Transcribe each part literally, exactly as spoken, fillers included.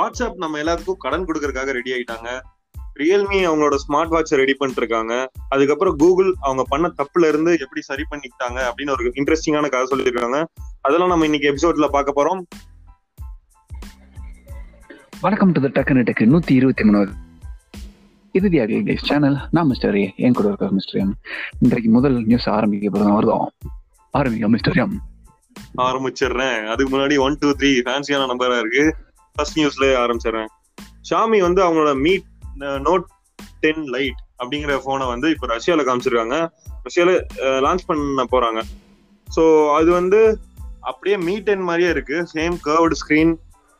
WhatsApp நம்ம எல்லாத்துக்கும் கடன் கொடுக்கறதுக்காக ரெடி ஆகிட்டாங்க. ரியல்மி அவங்களோட ஸ்மார்ட் வாட்சை ரெடி பண்ணிட்டு இருக்காங்க. அதுக்கப்புறம் கூகுள் அவங்க பண்ண தப்புல இருந்து எப்படி சரி பண்ணிக்கிட்டாங்க அப்படின்னு ஒரு இன்ட்ரெஸ்டிங்கான கதை சொல்லியிருக்காங்க. அதெல்லாம் நம்ம இன்னைக்கு எபிசோட்ல பார்க்க போறோம். வணக்கம் to the tech and tech நூத்தி இருபத்தி மூணு. இது தி அக்லிஸ் சேனல். நான் மிஸ்டர் ஏ, என் கூட இருக்க மிஸ்டர் எம். இன்றைக்கு முதல் நியூஸ் ஆரம்பிக்க போதும் வருதோம். ஆரம்பிக்க மிஸ்டர் எம் ஆரம்பிச்சிடுறேன். அதுக்கு முன்னாடி ஒன் டூ த்ரீ ஃபேன்சியான நம்பரா இருக்கு. ஃபர்ஸ்ட் நியூஸ்ல ஆரம்பிச்சிடுறேன். ஷாமி வந்து அவங்களோட மீ நோட் டென் லைட் அப்படிங்கிற போனை வந்து இப்போ ரஷ்யாவில் காமிச்சிருக்காங்க. ரஷ்யாவில் லான்ச் பண்ண போறாங்க. ஸோ அது வந்து அப்படியே மீ டென் மாதிரியே இருக்கு. Same curved screen,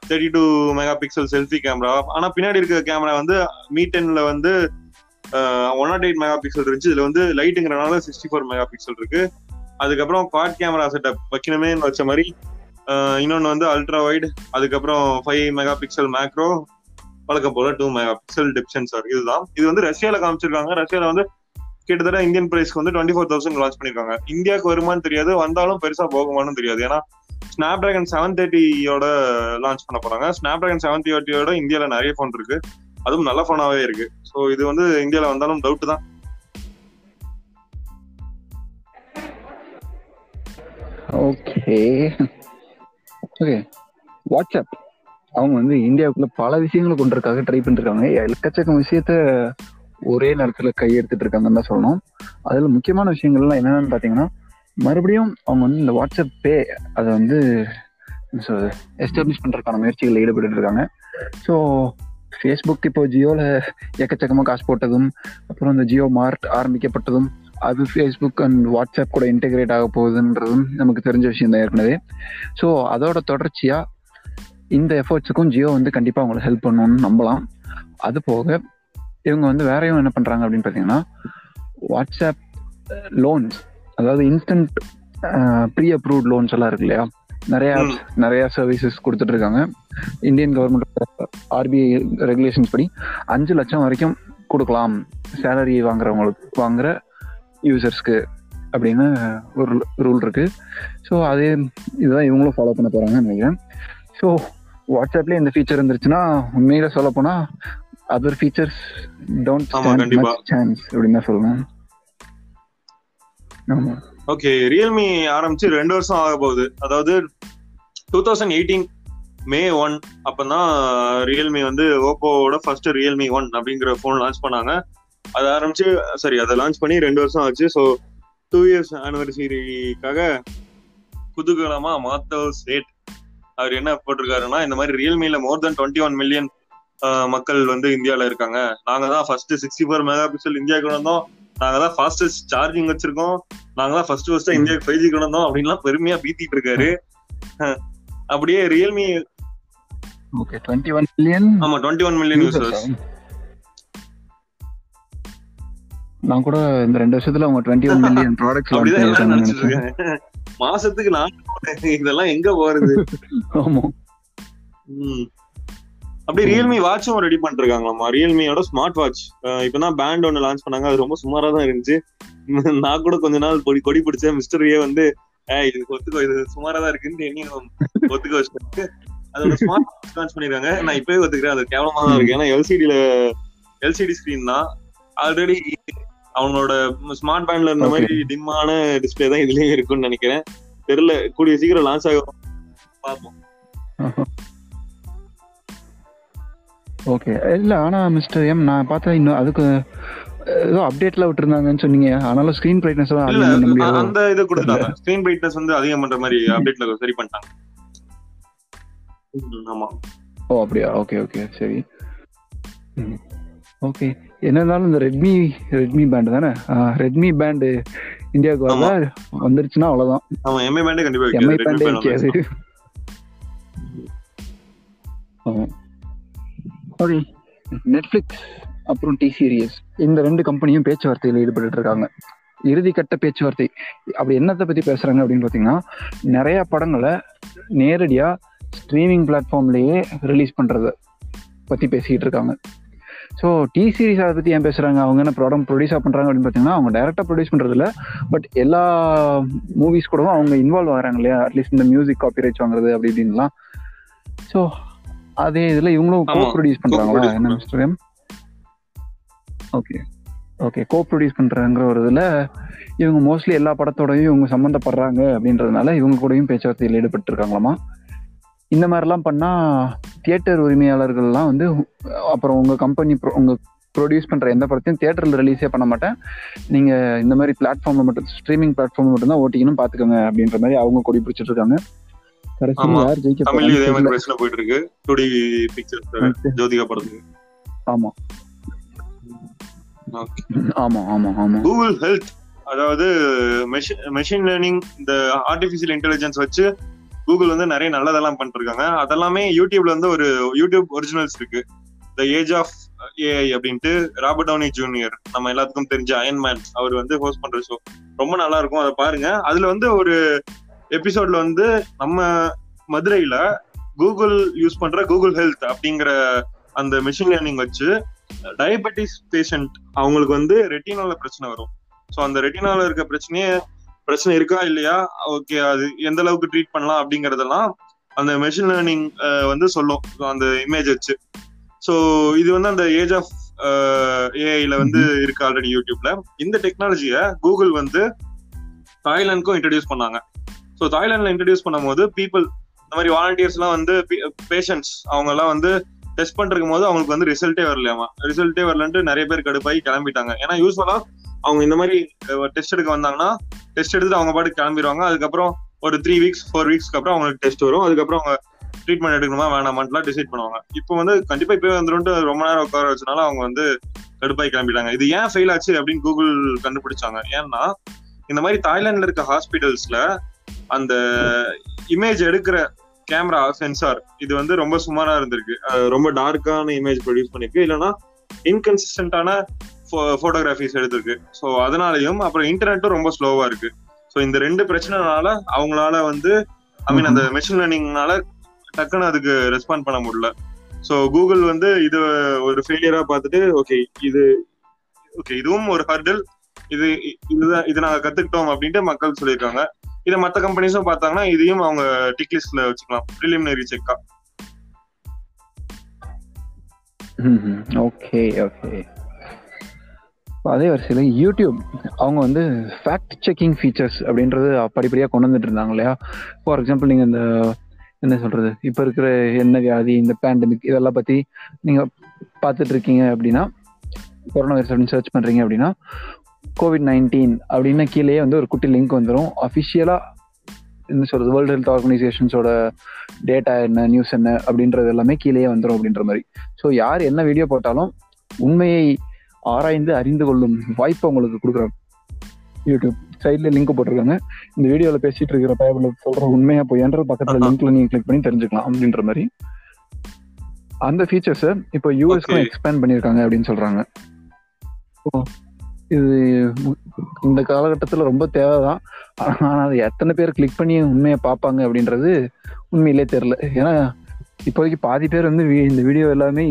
thirty two mega pixel selfie camera. ஆனால் பின்னாடி இருக்கிற கேமரா வந்து மீ டென்ல வந்து one nought eight mega pixel இருந்துச்சு. இதுல வந்து லைட்டுங்கிறனால சிக்ஸ்டி ஃபோர் மெகா பிக்சல் இருக்கு. அதுக்கப்புறம் குவாட் கேமரா செட்டப் வைக்கணுமே வச்ச மாதிரி. இன்னொன்று வந்து அல்ட்ரா வைட், அதுக்கப்புறம் ஃபைவ் மெகா பிக்சல் மேக்ரோ, வழக்கம் போல two mega pixel depth sensor. இதுதான் இது வந்து ரஷ்யால காமிச்சிருக்காங்க. ரஷ்யாவில் வந்து கிட்டத்தட்ட இந்தியன் பிரைஸ்க்கு வந்து டுவெண்ட்டி ஃபோர் தௌசண்ட் லான்ச் பண்ணிருக்காங்க. இந்தியாவுக்கு வருமானு தெரியாது, வந்தாலும் பெருசா போகுமானு தெரியாது. ஏன்னா ஸ்னாப்டிராகன் செவன் தேர்ட்டியோட லான்ச் பண்ண போறாங்க. ஸ்னாப்டிராகன் செவன் தேர்ட்டியோட இந்தியாவில நிறைய போன் இருக்கு, அதுவும் நல்ல போனாவே இருக்கு. ஸோ இது வந்து இந்தியாவில வந்தாலும் டவுட் தான். ஓகே ஓகே வாட்ஸ்அப் அவங்க வந்து இந்தியாவுக்குள்ள பல விஷயங்களை கொண்டதுக்காக ட்ரை பண்ணிருக்காங்க. எக்கச்சக்கம் விஷயத்த ஒரே நேரத்துல கையெடுத்துட்டு இருக்காங்கன்னு தான் சொல்லணும். அதுல முக்கியமான விஷயங்கள்லாம் என்னென்னு பாத்தீங்கன்னா, மறுபடியும் அவங்க வந்து இந்த வாட்ஸ்அப் பே அதை வந்து எஸ்டாப்ளிஷ் பண்றதுக்கான முயற்சிகள் ஈடுபட்டு இருக்காங்க. ஸோ ஃபேஸ்புக் இப்போ ஜியோல எக்கச்சக்கமா காசு போட்டதும், அப்புறம் இந்த ஜியோ மார்ட் ஆரம்பிக்கப்பட்டதும், அது ஃபேஸ்புக் அண்ட் வாட்ஸ்அப் கூட இன்டெகிரேட் ஆக போகுதுன்றதும் நமக்கு தெரிஞ்ச விஷயம் தான் ஏற்கனவே. ஸோ அதோட தொடர்ச்சியா இந்த எஃபர்ட்ஸுக்கும் ஜியோ வந்து கண்டிப்பாக அவங்களை ஹெல்ப் பண்ணணும்னு நம்பலாம். அது போக இவங்க வந்து வேறையும் என்ன பண்ணுறாங்க அப்படின்னு பார்த்தீங்கன்னா, வாட்ஸ்அப் லோன்ஸ், அதாவது இன்ஸ்டன்ட் ப்ரீ அப்ரூவ்ட் லோன்ஸ் எல்லாம் இருக்கு இல்லையா, நிறையா நிறையா சர்வீசஸ் கொடுத்துட்ருக்காங்க. இந்தியன் கவர்மெண்ட் ஆர்பிஐ ரெகுலேஷன்ஸ் படி அஞ்சு லட்சம் வரைக்கும் கொடுக்கலாம் சேலரி வாங்குறவங்களுக்கு, வாங்குற யூசர்ஸ்க்கு அப்படின்னு ஒரு ரூல் இருக்குது. ஸோ அதே இதுதான் இவங்களும் ஃபாலோ பண்ண போகிறாங்கன்னு நினைக்கிறேன். ஸோ வாட்ஸ்அப்லேயே இந்த ஃபீச்சர் இருந்துச்சுன்னா உண்மையில சொல்ல போனால் other features don't stand much chance அப்படின்னு தான் சொல்லணும். ஆமா, ஓகே. ரியல்மி ஆரம்பிச்சு ரெண்டு வருஷம் ஆக போகுது. அதாவது two thousand eighteen May one அப்போதான் ரியல்மி வந்து ஓப்போவோட ஃபர்ஸ்ட் ரியல்மி ஒன் அப்படிங்கிற ஃபோன் லான்ச் பண்ணாங்க. அதை ஆரம்பிச்சு சரி அதை லான்ச் பண்ணி ரெண்டு வருஷம் ஆச்சு. ஸோ டூ இயர்ஸ் ஆனிவர்சரிக்காக குதூகலமா மாத்தல் சேட் அவர் என்ன போட்டிருக்காருன்னா, இந்த மாதிரி ரியல்மில more than twenty one million மக்கள் வந்து இந்தியாவில் இருக்காங்க. நாங்கள் தான் first sixty four mega pixel இந்தியாவுக்கு வந்தோம், நாங்கள் தான் ஃபாஸ்டஸ்ட் சார்ஜிங் வச்சிருக்கோம், நாங்கள் தான் ஃபர்ஸ்ட் ஃபர்ஸ்டா இந்தியாவுக்கு ஃபைவ் ஜிக்கு வந்தோம் அப்படின்லாம் பெருமையா பீத்திட்டு இருக்காரு. அப்படியே ரியல்மி ஆமா டுவெண்ட்டி ஒன் மில்லியன் யூசர்ஸ். நான் கூட இந்த ரெண்டு வருஷத்துல அவங்க டுவெண்ட்டி ஒன் மில்லியன் ப்ராடக்ட்ஸ் அப்படிதான் நினைச்சிட்டு இருக்கேன். மாசத்துக்கு நான் இதெல்லாம் எங்க போறது. அப்படியே ரியல்மி வாட்சும் ரெடி பண்ணிருக்காங்களாமா. ரியல்மியோட ஸ்மார்ட் வாட்ச் இப்பதான் பேண்ட் ஒன்னு லான்ச் பண்ணாங்க. அது ரொம்ப சுமாரா தான் இருந்துச்சு. நான் கூட கொஞ்ச நாள் கொடி கொடி பிடிச்சேன். மிஸ்டர் ஏ வந்து ஏய் இது ஒத்துக்கோ, இது சுமாரா தான் இருக்குன்னு ஒத்துக்க வச்சுட்டு அதோட ஸ்மார்ட் வாட்ச் லான்ச் பண்ணிருக்காங்க. நான் இப்பவே ஒத்துக்கிறேன், அது கேவலமா தான் இருக்கு. ஏன்னா எல்சிடில எல்சிடி ஸ்கிரீன் தான். ஆல்ரெடி அவனோட ஸ்மார்ட் பேண்ட்ல இருந்த மாதிரி டிம்மான டிஸ்பிளே தான் இதுலயும் இருக்குன்னு நினைக்கிறேன். தெரியல, கூடிய சீக்கிரம் லான்ச் ஆகும் பார்ப்போம். ஓகே. இல்லை ஆனால் மிஸ்டர் எம் நான் பார்த்தா இன்னும் அதுக்கு ஏதோ அப்டேட்லாம் விட்டுருந்தாங்கன்னு சொன்னீங்க. ஆனாலும் ஸ்க்ரீன் பிரைட்னஸ் எல்லாம் அந்த இதை கொடுத்துட்டாங்க. ஸ்க்ரீன் பிரைட்னஸ் வந்து அதிகம் பண்ற மாதிரி அப்டேட்ல சரி பண்ணிட்டாங்க. ஆமா, ஓ அப்படியா, ஓகே ஓகே சரி ஓகே. என்ன இருந்தாலும் இந்த ரெட்மி ரெட்மி பேண்டு தானே, ரெட்மி பேண்டு இந்தியாவுக்கு வர வந்துருச்சுன்னா அவ்வளோதான். ஆமாம், எம்ஐ பேண்டே கண்டிப்பாக எம்ஐ பேண்டே இருக்காது. ஆமாம், ஓகே. நெட்ஃப்ளிக்ஸ் அப்புறம் டி சீரியஸ் இந்த ரெண்டு கம்பெனியும் பேச்சுவார்த்தையில் ஈடுபட்டு இருக்காங்க. இறுதிக்கட்ட பேச்சுவார்த்தை. அப்படி என்னத்தை பற்றி பேசுகிறாங்க அப்படின்னு பார்த்தீங்கன்னா, நிறையா படங்களை நேரடியாக ஸ்ட்ரீமிங் பிளாட்ஃபார்ம்லேயே ரிலீஸ் பண்ணுறத பற்றி பேசிக்கிட்டு இருக்காங்க. ஸோ டி சீரிஸ் அதை பற்றி ஏன் பேசுகிறாங்க, அவங்க என்ன ப்ராடக்ட் ப்ரொடியூஸாக பண்ணுறாங்க அப்படின்னு பார்த்தீங்கன்னா, அவங்க டேரெக்டாக ப்ரொடியூஸ் பண்ணுறதில்ல, பட் எல்லா மூவிஸ் கூடவும் அவங்க இன்வால்வ் ஆகிறாங்க இல்லையா, அட்லீஸ்ட் இந்த மியூசிக் காப்பிரைட்ஸ் வாங்குறது அப்படி இப்படின்லாம். ஸோ அதே இதில் இவங்களும் கோ ப்ரொடியூஸ் பண்ணுறாங்களா என்ன mister M? Okay okay co produce பண்ணுறாங்கிற ஒரு இதில் இவங்க மோஸ்ட்லி எல்லா படத்தோடையும் இவங்க சம்மந்தப்படுறாங்க அப்படின்றதுனால இவங்க கூடயும் பேச்சுவார்த்தையில் ஈடுபட்டுருக்காங்களாமா. இந்த மாதிரிலாம் பண்ணால் தியேட்டர் உரிமையாளர்கள்லாம் வந்து அப்புறம் உங்கள் கம்பெனி ப்ரோ உங்கள் ப்ரொடியூஸ் பண்ணுற எந்த படத்தையும் தியேட்டரில் ரிலீஸே பண்ண மாட்டேன், நீங்கள் இந்த மாதிரி பிளாட்ஃபார்மில் மட்டும் ஸ்ட்ரீமிங் பிளாட்ஃபார்மில் மட்டும்தான் ஓட்டிங்கன்னு பார்த்துக்கோங்க அப்படின்ற மாதிரி அவங்க கொடி பிடிச்சிட்டு இருக்காங்க. Google Health, அதாவது மெஷின் லேர்னிங், இந்த ஆர்டிஃபிஷியல் இன்டெலிஜென்ஸ் வச்சு கூகுள் வந்து நிறைய நல்லதெல்லாம் பண்ணிட்டு இருக்காங்க. அதெல்லாமே யூடியூப்ல வந்து ஒரு யூடியூப் ஒரிஜினல்ஸ் இருக்கு, தி ஏஜ் ஆஃப் ஏஐ அப்படின்ட்டு. ராபர்ட் டவுனி ஜூனியர் நம்ம எல்லாத்துக்கும் தெரிஞ்ச அயன்மேன், அவர் வந்து ஹோஸ்ட் பண்ற ஷோ ரொம்ப நல்லா இருக்கும், அதை பாருங்க. அதுல வந்து ஒரு எபிசோட்ல வந்து நம்ம மதுரையில கூகுள் யூஸ் பண்ற கூகுள் ஹெல்த் அப்படிங்கிற அந்த மெஷின் லேர்னிங் வச்சு டயபெட்டிஸ் பேஷண்ட் அவங்களுக்கு வந்து ரெட்டினால பிரச்சனை வரும். ஸோ அந்த ரெட்டினால இருக்க பிரச்சனையே பிரச்சனை இருக்கா இல்லையா, ஓகே அது எந்த அளவுக்கு ட்ரீட் பண்ணலாம் அப்படிங்கறதெல்லாம் அந்த மெஷின் லேர்னிங் வந்து சொல்லும் அந்த இமேஜ் வச்சு. ஸோ இது வந்து அந்த ஏஜ் ஆஃப் ஏஐல வந்து இருக்கு ஆல்ரெடி யூடியூப்ல. இந்த டெக்னாலஜியை கூகுள் வந்து தாய்லாந்துக்கும் இன்ட்ரடியூஸ் பண்ணாங்க. ஸோ தாய்லாண்டில் இன்ட்ரடியூஸ் பண்ணும் போது பீப்புள் இந்த மாதிரி வாலண்டியர்ஸ்லாம் வந்து பேஷண்ட்ஸ் அவங்க எல்லாம் வந்து டெஸ்ட் பண்ணிருக்கும் போது அவங்களுக்கு வந்து ரிசல்ட்டே வரலையாமா. ரிசல்ட்டே வரலன்ட்டு நிறைய பேர் கடுப்பாகி கிளம்பிட்டாங்க. ஏன்னா யூஸ்வலாக அவங்க இந்த மாதிரி டெஸ்ட் எடுக்க வந்தாங்கன்னா டெஸ்ட் எடுத்துட்டு அவங்க பாட்டு கிளம்பிடுவாங்க. அதுக்கப்புறம் ஒரு த்ரீ வீக்ஸ் ஃபோர் வீக்ஸ்க்கு அப்புறம் அவங்களுக்கு டெஸ்ட் வரும். அதுக்கப்புறம் அவங்க ட்ரீட்மெண்ட் எடுக்கணுமா வேணாமான்லாம் டிசைட் பண்ணுவாங்க. இப்போ வந்து கண்டிப்பாக இப்போ வந்துட்டு ரொம்ப நேரம் உட்கார வச்சனால அவங்க வந்து கடுப்பாகி கிளம்பிட்டாங்க. இது ஏன் ஃபெயில் ஆச்சு அப்படின்னு கூகுள் கண்டுபிடிச்சாங்க. ஏன்னா இந்த மாதிரி தாய்லாண்டில் இருக்க ஹாஸ்பிட்டல்ஸில் அந்த இமேஜ் எடுக்கிற கேமரா சென்சார் இது வந்து ரொம்ப சுமாரா இருந்திருக்கு, ரொம்ப டார்க்கான இமேஜ் ப்ரொடியூஸ் பண்ணிருக்கு, இல்லைன்னா இன்கன்சிஸ்டன்டான போட்டோகிராஃபிஸ் எடுத்திருக்கு. ஸோ அதனாலையும் அப்புறம் இன்டர்நெட்டும் ரொம்ப ஸ்லோவா இருக்கு. ஸோ இந்த ரெண்டு பிரச்சனைனால அவங்களால வந்து ஐ மீன் அந்த மெஷின் லேர்னிங்னால டக்குன்னு அதுக்கு ரெஸ்பாண்ட் பண்ண முடியல. ஸோ கூகுள் வந்து இது ஒரு ஃபெயிலியரா பார்த்துட்டு ஓகே இது ஓகே இதுவும் ஒரு ஹர்டில், இது இதுதான் இது நாங்கள் கத்துக்கிட்டோம் அப்படின்ட்டு மக்கள் சொல்லியிருக்காங்க. இதை மற்ற கம்பெனிஸும் பார்த்தாங்கன்னா இதையும் அவங்க டிக் லிஸ்ட்ல வச்சுக்கலாம், ப்ரிலிமினரி செக்கா. ஓகே ஓகே அதே வரிசையில் யூடியூப் அவங்க வந்து ஃபேக்ட் செக்கிங் ஃபீச்சர்ஸ் அப்படின்றது படிப்படியாக கொண்டு வந்துட்டு இருந்தாங்க இல்லையா. ஃபார் எக்ஸாம்பிள் நீங்கள் இந்த என்ன சொல்றது இப்போ இருக்கிற என்ன வியாதி இந்த பேண்டமிக் இதெல்லாம் பற்றி நீங்கள் பார்த்துட்டு இருக்கீங்க அப்படின்னா, கொரோனா வைரஸ் அப்படின்னு சர்ச் பண்ணுறீங்க அப்படின்னா கோவிட் நைன்டீன் அப்படின்னு கீழே வந்து ஒரு குட்டி லிங்க் வந்துடும். அஃபிஷியலாக என்ன சொல்கிறது வேர்ல்டு ஹெல்த் ஆர்கனைசேஷன்ஸோட டேட்டா என்ன நியூஸ் என்ன அப்படின்றது எல்லாமே கீழே வந்துடும் அப்படின்ற மாதிரி. ஸோ யார் என்ன வீடியோ போட்டாலும் உண்மையை ஆராய்ந்து அறிந்து கொள்ளும் வாய்ப்பை உங்களுக்கு கொடுக்குறாங்க. யூடியூப் சைடில் லிங்க் போட்டிருக்காங்க, இந்த வீடியோவில் பேசிகிட்டு இருக்கிற பைபிள் சொல்கிற உண்மையாக போயின்ற பக்கத்தில் லிங்க்ல நீங்கள் கிளிக் பண்ணி தெரிஞ்சுக்கலாம் அப்படின்ற மாதிரி அந்த ஃபீச்சர்ஸை இப்போ யூஎஸ்க்கும் எக்ஸ்பேண்ட் பண்ணியிருக்காங்க அப்படின்னு சொல்கிறாங்க. ஓ இது இந்த காலகட்டத்தில் ரொம்ப தேவை தான். ஆனால் அது எத்தனை பேர் கிளிக் பண்ணி உண்மையை பார்ப்பாங்க அப்படின்றது உண்மையிலே தெரில. ஏன்னா இப்போதைக்கு பாதி பேர் வந்து இந்த வீடியோ எல்லாமே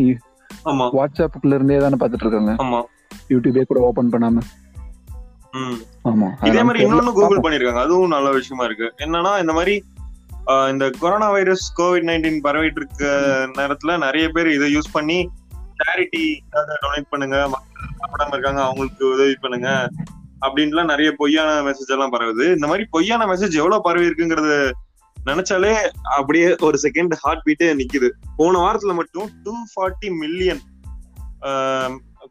வாட்ஸ்அப்புக்குள்ள இருந்தே தானே பார்த்துட்டு இருக்காங்க, யூடியூபே கூட ஓபன் பண்ணாம. இதே மாதிரி இன்னொன்னு கூகுள் பண்ணிருக்காங்க, அதுவும் நல்ல விஷயமா இருக்கு. என்னன்னா இந்த மாதிரி இந்த கொரோனா வைரஸ் கோவிட் நைன்டீன் பரவிட்டு இருக்க நேரத்துல நிறைய பேர் இதை யூஸ் பண்ணி சேரிட்டி டொனேட் பண்ணுங்க, சாப்பிடாம இருக்காங்க அவங்களுக்கு உதவி பண்ணுங்க அப்படின்லாம் நிறைய பொய்யான மெசேஜ் எல்லாம் பரவுது. இந்த மாதிரி பொய்யான மெசேஜ் எவ்வளவு பரவி இருக்குங்கிறது நினைச்சாலே அப்படியே ஒரு செகண்ட் ஹார்ட் பீட்டே நிக்குது. போன வாரத்துல மட்டும் two forty million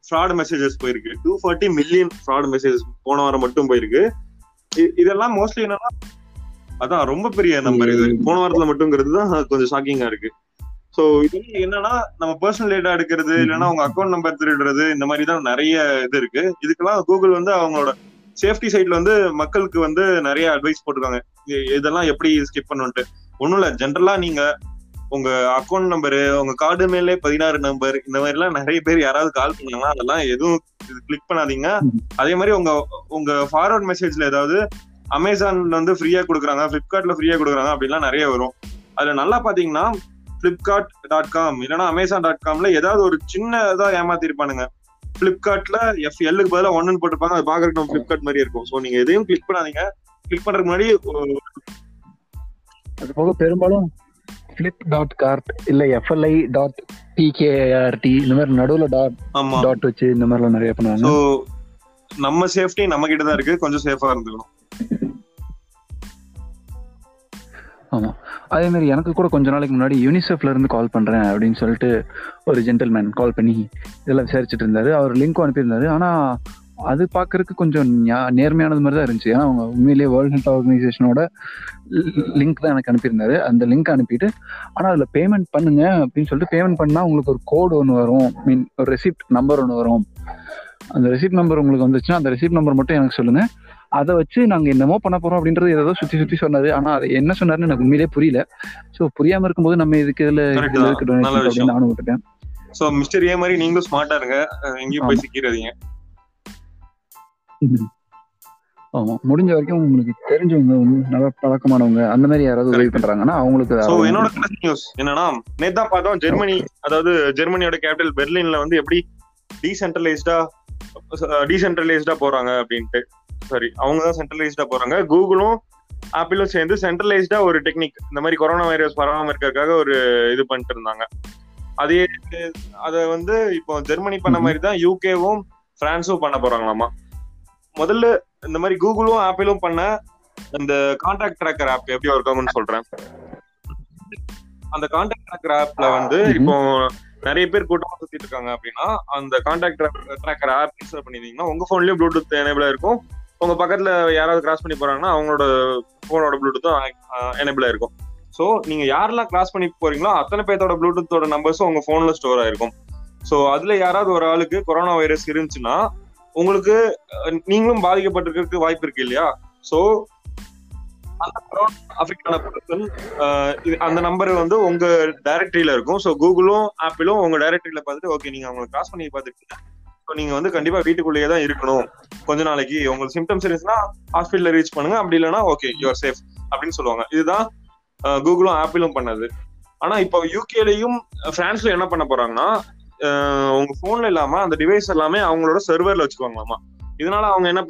fraud messages போயிருக்கு. Two forty million fraud messages போன வாரம் மட்டும் போயிருக்கு. இதெல்லாம் மோஸ்ட்லி என்னன்னா அதான் ரொம்ப பெரிய நம்பர், இது போன வாரத்துல மட்டும்ங்கிறது தான் கொஞ்சம் ஷாக்கிங்கா இருக்கு. ஸோ இது என்னன்னா நம்ம பர்சனல் டேட்டா எடுக்கிறது, இல்லைன்னா அவங்க அக்கௌண்ட் நம்பர் திருடுறது, இந்த மாதிரி தான் நிறைய இது இருக்கு. இதுக்கெல்லாம் கூகுள் வந்து அவங்களோட சேஃப்டி சைட்ல வந்து மக்களுக்கு வந்து நிறைய அட்வைஸ் போட்டிருக்காங்க, இதெல்லாம் எப்படி ஸ்கிப் பண்ணுன்ட்டு. ஒன்றும் இல்லை, ஜென்ரலா நீங்க உங்க அக்கௌண்ட் நம்பரு உங்க கார்டு மேலே பதினாறு நம்பர் இந்த மாதிரி எல்லாம் நிறைய பேர் யாராவது கால் பண்ணாங்கன்னா அதெல்லாம் எதுவும் கிளிக் பண்ணாதீங்க. அதே மாதிரி உங்க உங்க ஃபார்வர்ட் மெசேஜ்ல ஏதாவது அமேசான்ல வந்து ஃப்ரீயா கொடுக்குறாங்க, ஃபிளிப்கார்ட்ல ஃப்ரீயா கொடுக்குறாங்க அப்படின்லாம் நிறைய வரும். அதுல நல்லா பாத்தீங்கன்னா ஃபிளிப்கார்ட் டாட் காம் இல்லைன்னா அமேசான் டாட் காம்ல ஏதாவது ஒரு சின்னதா ஏமாத்திருப்பானுங்க. ஃபிளிப்கார்ட்ல எஃப் எல்லுக்கு பதிலாக ஒன்னு போட்டிருப்பாங்க, அது பாக்குறதுக்கு ஃபிளிப்கார்ட் மாதிரி இருக்கும். ஸோ நீங்க எதையும் கிளிக் பண்ணாதீங்க. கிளிக் பண்றதுக்கு முன்னாடி அது போக பெரும்பாலும் ஃபிளிப் டாட் கார்ட் இல்லை எஃப்எல்ஐ டாட் பிகேஆர்டி இந்த மாதிரி நடுவில் டாட் டாட் வச்சு இந்த மாதிரிலாம் நிறைய பண்ணுவாங்க. நம்ம சேஃப்டி நம்ம கிட்ட தான் இருக்கு, கொஞ்சம் சேஃபா இருந்துக்கணும். ஆமாம், அதே மாதிரி எனக்கு கூட கொஞ்ச நாளைக்கு முன்னாடி யூனிசெஃப்லேருந்து கால் பண்ணுறேன் அப்படின்னு சொல்லிட்டு ஒரு ஜென்டில்மேன் கால் பண்ணி இதெல்லாம் விசாரிச்சுட்டு இருந்தார். அவர் லிங்க்கும் அனுப்பியிருந்தார். ஆனால் அது பார்க்குறதுக்கு கொஞ்சம் நேர்மையானது மாதிரி தான் இருந்துச்சு. ஏன்னா அவங்க உண்மையிலேயே வேர்ல்டு ஹெல்த் ஆர்கனைசேஷனோட லிங்க் தான் எனக்கு அனுப்பியிருந்தாரு. அந்த லிங்க் அனுப்பிட்டு ஆனால் அதில் பேமெண்ட் பண்ணுங்க அப்படின்னு சொல்லிட்டு பேமெண்ட் பண்ணால் உங்களுக்கு ஒரு கோடு ஒன்று வரும், மீன் ஒரு ரெசிப்ட் நம்பர் ஒன்று வரும். அந்த ரெசிப்ட் நம்பர் உங்களுக்கு வந்துச்சுன்னா அந்த ரெசிப்ட் நம்பர் மட்டும் எனக்கு சொல்லுங்கள், அதை வச்சு நாங்கள் என்னமோ பண்ண போகிறோம் அப்படின்றது ஏதோ சுற்றி சுற்றி சொன்னார். ஆனால் அது என்ன சொன்னார்னு எனக்கு உண்மையிலேயே புரியல. ஸோ புரியாமல் இருக்கும்போது நம்ம இதுக்கு இதில் இருக்கிறோம் அப்படின்னு நானும் விட்டுட்டேன். ஸோ மிஸ்டர் ஏ மாதிரி நீங்களும் ஸ்மார்ட்டாக இருங்க, எங்கேயும் போய் சிக்கிறீங்க. ஆமாம், முடிஞ்ச வரைக்கும் உங்களுக்கு தெரிஞ்சவங்க நல்லா பழக்கமானவங்க அந்த மாதிரி யாராவது உதவி பண்ணுறாங்கன்னா அவங்களுக்கு. என்னோட நியூஸ் என்னன்னா, நேற்று தான் பார்த்தோம் ஜெர்மனி, அதாவது ஜெர்மனியோட கேபிட்டல் பெர்லின்ல வந்து எப்படி டீசென்ட்ரலைஸ்டா டீசென்ட்ரலைஸ்டா போறாங்க அப்படின்ட்டு. சாரி, அவங்க தான் சென்ட்ரலைஸ்டா போறாங்க. கூகுளும் ஆப்பிளும் சேர்ந்து சென்ட்ரலைஸ்டா ஒரு டெக்னிக் இந்த மாதிரி கொரோனா வைரஸ் பரவாம இருக்கிறதுக்காக ஒரு இது பண்ணிட்டு இருந்தாங்க. அதே அதை வந்து இப்போ ஜெர்மனி பண்ண மாதிரி தான் யூகேவும் பிரான்ஸும் பண்ண போறாங்களாமா. முதல்ல இந்த மாதிரி கூகுளும் ஆப்பிளும் பண்ண இந்த கான்டாக்ட் ட்ராக்கர் ஆப் எப்படி இருக்காங்கன்னு சொல்றேன். அந்த கான்டாக்ட் ட்ராக்கர் ஆப்ல வந்து இப்போ நிறைய பேர் கூட்டமா சுத்திட்டு இருக்காங்க அப்படின்னா அந்த கான்டாக்ட் ட்ராக்கர் ஆப் இன்ஸ்டால் பண்ணிருந்தீங்கன்னா உங்க போன்லயும் ப்ளூடூத் எனேபிளா இருக்கும். உங்க பக்கத்துல யாராவது கிராஸ் பண்ணி போறாங்கன்னா அவங்களோட போனோட ப்ளூடூத்தும் எனேபிளா இருக்கும். ஸோ நீங்க யாரெல்லாம் கிராஸ் பண்ணி போறீங்களோ அத்தனை பேர்த்தோட ப்ளூடூத்தோட நம்பர்ஸும் உங்க போன்ல ஸ்டோர் ஆயிருக்கும். ஸோ அதுல யாராவது ஒரு ஆளுக்கு கொரோனா வைரஸ் இருந்துச்சுன்னா உங்களுக்கு நீங்களும் பாதிக்கப்பட்டிருக்கிறதுக்கு வாய்ப்பு இருக்கு இல்லையா? ஸோ அந்த கொரோனா அஃபெக்ட் ஆன பர்சன் அந்த நம்பர் வந்து உங்க டைரக்டரியில இருக்கும். ஸோ கூகுளும் ஆப்பிளும் உங்க டைரக்டரியில பார்த்துட்டு ஓகே நீங்க அவங்களை கிராஸ் பண்ணி பார்த்துட்டு நீங்க வந்து கண்டிப்பா வீட்டுக்குள்ளேயே தான் இருக்கணும் கொஞ்ச நாளைக்கு, உங்களுக்கு சிம்டம்ஸ் இருந்துச்சுன்னா ஹாஸ்பிட்டல் ரீச் பண்ணுங்க, அப்படி இல்லைன்னா ஓகே யூஆர் சேஃப் அப்படின்னு சொல்லுவாங்க. இதுதான் கூகுளும் ஆப்பிளும் பண்ணது. ஆனா இப்போ யூகேலையும் பிரான்ஸ்லயும் என்ன பண்ண போறாங்கன்னா உங்க போன்ல இல்லாம அந்த டிவைஸ் எல்லாமே அவங்களோட சர்வர்ல வச்சுக்குவாங்களாமா. இதனால அவங்க என்ன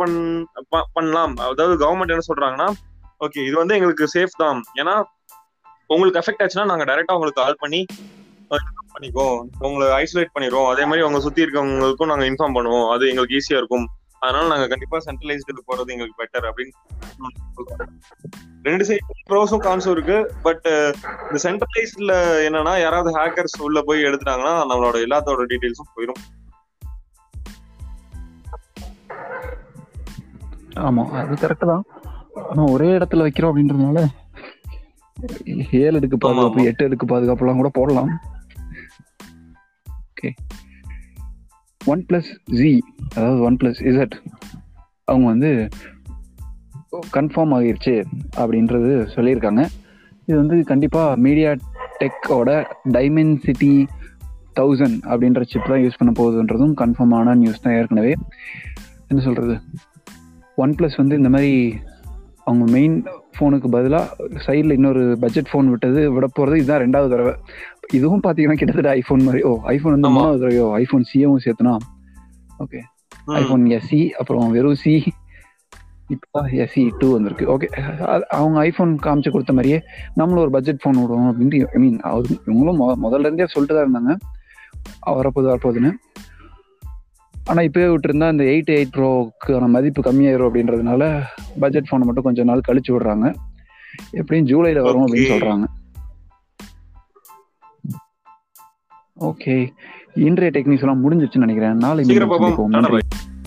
பண்ணலாம், அதாவது கவர்மெண்ட் என்ன சொல்றாங்கன்னா ஓகே இது வந்து எங்களுக்கு சேஃப் தான், ஏன்னா உங்களுக்கு அஃபெக்ட் ஆச்சுன்னா நாங்க டைரக்டா உங்களுக்கு கால் பண்ணி பண்ணிக்குவோம், உங்களை ஐசோலேட் பண்ணிடுவோம், அதே மாதிரி அவங்க சுத்தி இருக்கவங்களுக்கும் நாங்க இன்ஃபார்ம் பண்ணுவோம், அது எங்களுக்கு ஈஸியா இருக்கும், அதனால நாங்க கண்டிப்பா சென்ட்ரலைஸ்டு போறது எங்களுக்கு பெட்டர் அப்படின்னு. ரெண்டு சைடு ப்ரோஸும் கான்ஸும் இருக்கு. பட் இந்த சென்ட்ரலைஸ்டுல என்னன்னா யாராவது ஹேக்கர்ஸ் உள்ள போய் எடுத்துட்டாங்கன்னா நம்மளோட எல்லாத்தோட டீடைல்ஸும் போயிடும். ஆமா அது கரெக்ட் தான். ஆனா ஒரே இடத்துல வைக்கிறோம் அப்படின்றதுனால ஏழு அடுக்கு பாதுகாப்பு எட்டு அடுக்கு பாதுகாப்புலாம் கூட போடலாம். ஓகே, ஒன் பிளஸ் ஜி, அதாவது ஒன் பிளஸ் இசட் அவங்க வந்து கன்ஃபார்ம் ஆகிருச்சு அப்படின்றது சொல்லியிருக்காங்க. இது வந்து கண்டிப்பாக மீடியா டெக்கோட டைமென்சிட்டி தௌசண்ட் அப்படின்ற சிப் தான் யூஸ் பண்ண போகுதுன்றதும் கன்ஃபார்மான நியூஸ் தான். ஏற்கனவே என்ன சொல்கிறது, ஒன் பிளஸ் வந்து இந்த மாதிரி அவங்க மெயின் ஃபோனுக்கு பதிலாக சைடில் இன்னொரு பட்ஜெட் ஃபோன் விட்டது விட போகிறது இதுதான் ரெண்டாவது தடவை. இதுவும் பார்த்தீங்கன்னா கிட்டத்தட்ட ஐஃபோன் மாதிரி, ஓ ஐஃபோன் வந்து மூணாவது தடவையோ, ஐஃபோன் சிஏவும் சேர்த்துனா ஓகே ஐஃபோன் எஸ்இ அப்புறம் வெறும் சி இப்போ எஸ்இ டூ வந்திருக்கு. ஓகே, அவங்க ஐஃபோன் காமிச்சு கொடுத்த மாதிரியே நம்மளும் ஒரு பட்ஜெட் ஃபோன் விடுவோம் அப்படின்ட்டு, ஐ மீன் அவரு இவங்களும் முதல்லேருந்தே சொல்லிட்டு தான் இருந்தாங்க வரப்போது வரப்போதுன்னு. ஆனால் இப்போயே விட்டுருந்தா இந்த எயிட் எயிட் ப்ரோக்கான மதிப்பு கம்மியாயிரும் அப்படின்றதுனால பட்ஜெட் ஃபோனை மட்டும் கொஞ்சம் நாள் கழிச்சு விடுறாங்க. எப்படியும் ஜூலையில் வரும் அப்படின்னு சொல்கிறாங்க. ஓகே, இன்றைய டெக்னிக்ஸ் எல்லாம் முடிஞ்சிருச்சுன்னு நினைக்கிறேன். நாளை